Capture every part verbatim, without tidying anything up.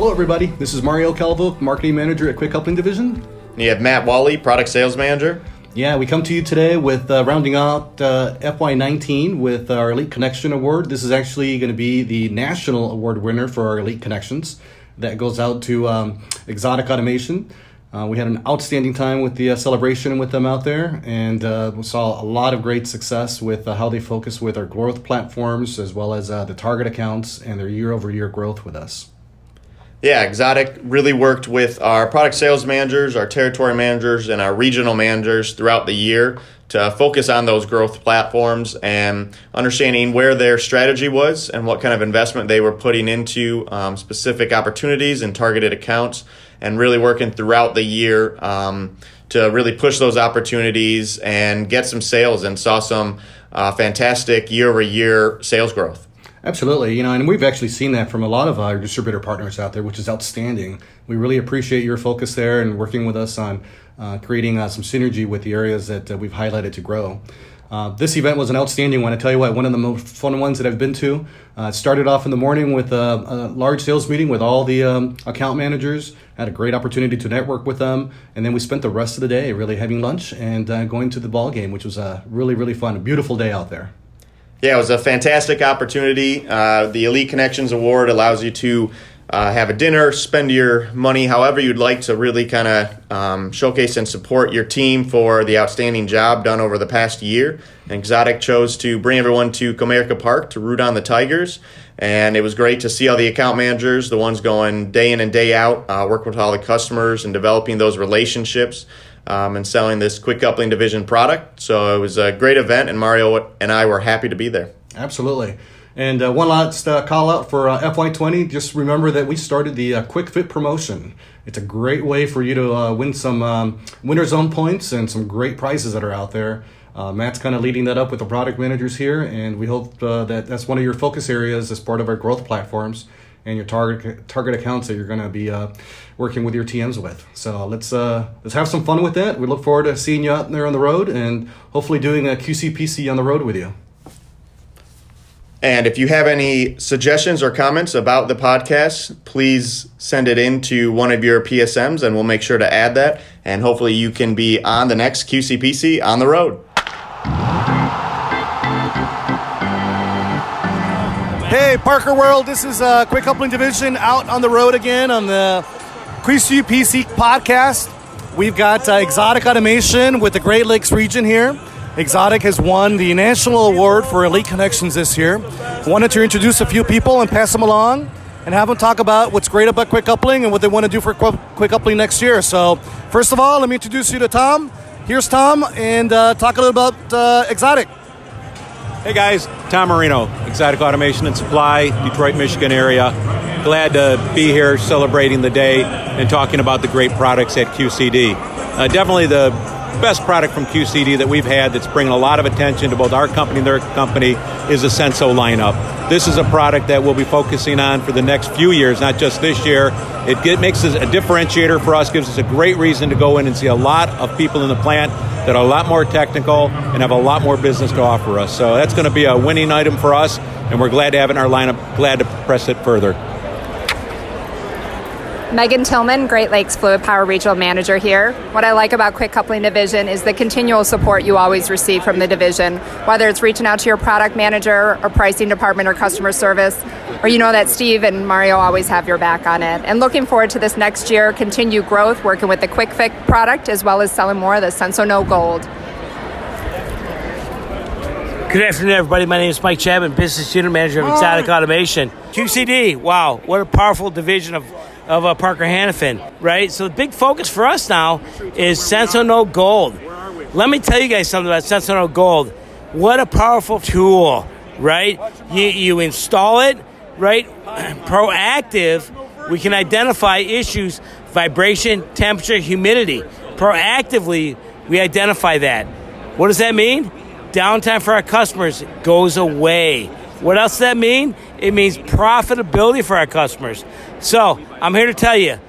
Hello everybody, this is Mario Calvo, Marketing Manager at Quick Coupling Division. And you have Matt Walley, Product Sales Manager. Yeah, we come to you today with uh, rounding out uh, F Y nineteen with our Elite Connection Award. This is actually going to be the national award winner for our Elite Connections. That goes out to um, Exotic Automation. Uh, we had an outstanding time with the uh, celebration with them out there, and uh, we saw a lot of great success with uh, how they focus with our growth platforms as well as uh, the target accounts and their year-over-year growth with us. Yeah, Exotic really worked with our product sales managers, our territory managers, and our regional managers throughout the year to focus on those growth platforms and understanding where their strategy was and what kind of investment they were putting into um, specific opportunities and targeted accounts, and really working throughout the year um, to really push those opportunities and get some sales, and saw some uh, fantastic year-over-year sales growth. Absolutely. You know, and we've actually seen that from a lot of our distributor partners out there, which is outstanding. We really appreciate your focus there and working with us on uh, creating uh, some synergy with the areas that uh, we've highlighted to grow. Uh, this event was an outstanding one. I tell you what, one of the most fun ones that I've been to. Uh, started off in the morning with a, a large sales meeting with all the um, account managers. Had a great opportunity to network with them. And then we spent the rest of the day really having lunch and uh, going to the ball game, which was uh, really, really fun. A beautiful day out there. Yeah, it was a fantastic opportunity. Uh, the Elite Connections Award allows you to uh, have a dinner, spend your money however you'd like to really kind of um, showcase and support your team for the outstanding job done over the past year. And Exotic chose to bring everyone to Comerica Park to root on the Tigers. And it was great to see all the account managers, the ones going day in and day out, uh, working with all the customers and developing those relationships. Um, and selling this Quick Coupling Division product. So it was a great event, and Mario and I were happy to be there. Absolutely. And uh, one last uh, call out for uh, F Y twenty. Just remember that we started the uh, Quick Fit promotion. It's a great way for you to uh, win some um, winner's own points and some great prizes that are out there. Uh, Matt's kind of leading that up with the product managers here, and we hope uh, that that's one of your focus areas as part of our growth platforms and your target target accounts that you're going to be uh, working with your T Ms with. So let's uh, let's have some fun with that. We look forward to seeing you out there on the road and hopefully doing a Q C P C on the road with you. And if you have any suggestions or comments about the podcast, please send it in to one of your P S Ms and we'll make sure to add that. And hopefully you can be on the next Q C P C on the road. Hey, Parker World, this is uh, Quick Coupling Division out on the road again on the Q C P C podcast. We've got uh, Exotic Automation with the Great Lakes region here. Exotic has won the National Award for Elite Connections this year. Wanted to introduce a few people and pass them along and have them talk about what's great about Quick Coupling and what they want to do for Qu- Quick Coupling next year. So first of all, let me introduce you to Tom. Here's Tom, and uh, talk a little about uh, Exotic. Hey guys, Tom Marino, Exotic Automation and Supply, Detroit, Michigan area. Glad to be here celebrating the day and talking about the great products at Q C D. Uh, definitely the best product from Q C D that we've had that's bringing a lot of attention to both our company and their company is the Senso lineup. This is a product that we'll be focusing on for the next few years, not just this year. It, it makes us a differentiator for us, gives us a great reason to go in and see a lot of people in the plant that are a lot more technical and have a lot more business to offer us. So that's going to be a winning item for us, and we're glad to have it in our lineup, glad to press it further. Megan Tillman, Great Lakes Fluid Power Regional Manager here. What I like about Quick Coupling Division is the continual support you always receive from the division, whether it's reaching out to your product manager or pricing department or customer service, or you know that Steve and Mario always have your back on it. And looking forward to this next year, continue growth, working with the Quick Fit product, as well as selling more of the SensoNode Gold. Good afternoon, everybody. My name is Mike Chapman, Business Unit Manager of Exotic Automation. Q C D, wow, what a powerful division of of uh, Parker Hannifin, right? So the big focus for us now is SensoNode Gold. Let me tell you guys something about SensoNode Gold. What a powerful tool, right? You, you install it, right? Proactive, we can identify issues, vibration, temperature, humidity. Proactively, we identify that. What does that mean? Downtime for our customers goes away. What else does that mean? It means profitability for our customers. So I'm here to tell you,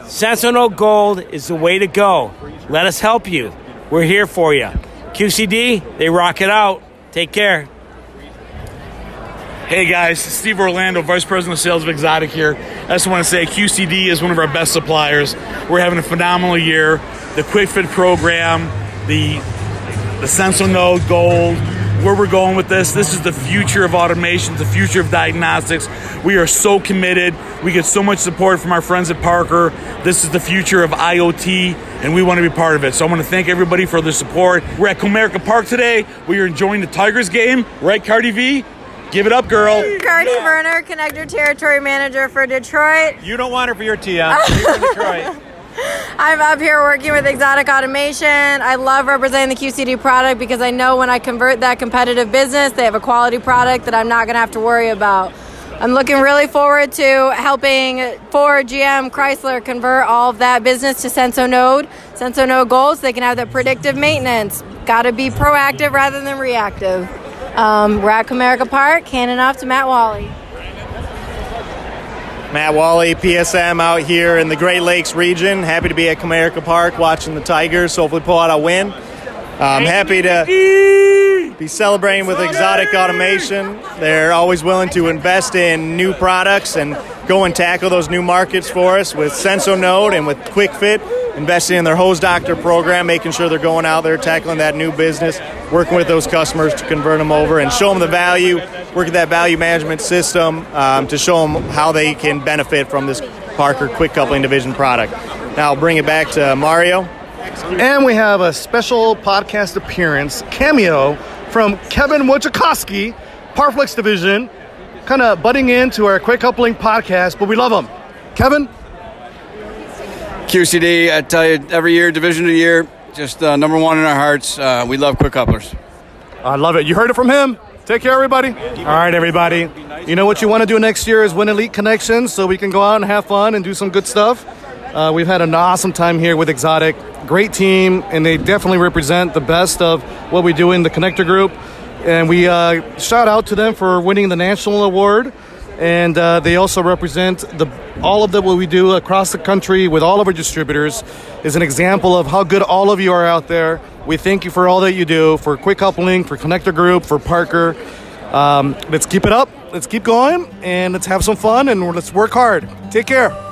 SensoNode Gold is the way to go. Let us help you. We're here for you. Q C D, they rock it out. Take care. Hey guys, Steve Orlando, Vice President of Sales of Exotic here. I just want to say Q C D is one of our best suppliers. We're having a phenomenal year. The Quick Fit program, the, the SensoNode Gold, where we're going with this. This is the future of automation, the future of diagnostics. We are so committed. We get so much support from our friends at Parker. This is the future of I O T, and we want to be part of it. So I want to thank everybody for their support. We're at Comerica Park today. We are enjoying the Tigers game, right, Cardi V? Give it up, girl. Cardi yeah. Werner, Connector Territory Manager for Detroit. You don't want her for your T M. You're from Detroit. I'm up here working with Exotic Automation. I love representing the Q C D product because I know when I convert that competitive business, they have a quality product that I'm not going to have to worry about. I'm looking really forward to helping Ford, G M, Chrysler convert all of that business to SensoNode, SensoNode Gold, so they can have that predictive maintenance. Got to be proactive rather than reactive. Um, we're at Comerica Park, handing off to Matt Walley. Matt Walley, P S M out here in the Great Lakes region. Happy to be at Comerica Park watching the Tigers. Hopefully pull out a win. I'm happy to be celebrating with Exotic Automation. They're always willing to invest in new products and go and tackle those new markets for us with SensoNode and with Quick Fit, investing in their Hose Doctor program, making sure they're going out there, tackling that new business, working with those customers to convert them over and show them the value, work at that value management system um, to show them how they can benefit from this Parker Quick Coupling Division product. Now I'll bring it back to Mario. And we have a special podcast appearance, cameo, from Kevin Wojcikowski, Parflex Division, kind of butting into our Quick Coupling podcast, but we love him. Kevin? Q C D, I tell you, every year, division of the year, just uh, number one in our hearts. Uh, we love quick couplers. I love it. You heard it from him. Take care, everybody. All right, everybody. You know what you want to do next year is win Elite Connections so we can go out and have fun and do some good stuff. Uh, we've had an awesome time here with Exotic. Great team, and they definitely represent the best of what we do in the connector group. And we uh, shout out to them for winning the national award. And uh, they also represent the all of the, what we do across the country with all of our distributors is an example of how good all of you are out there. We thank you for all that you do, for Quick Coupling, for Connector Group, for Parker. Um, let's keep it up. Let's keep going, and let's have some fun, and let's work hard. Take care.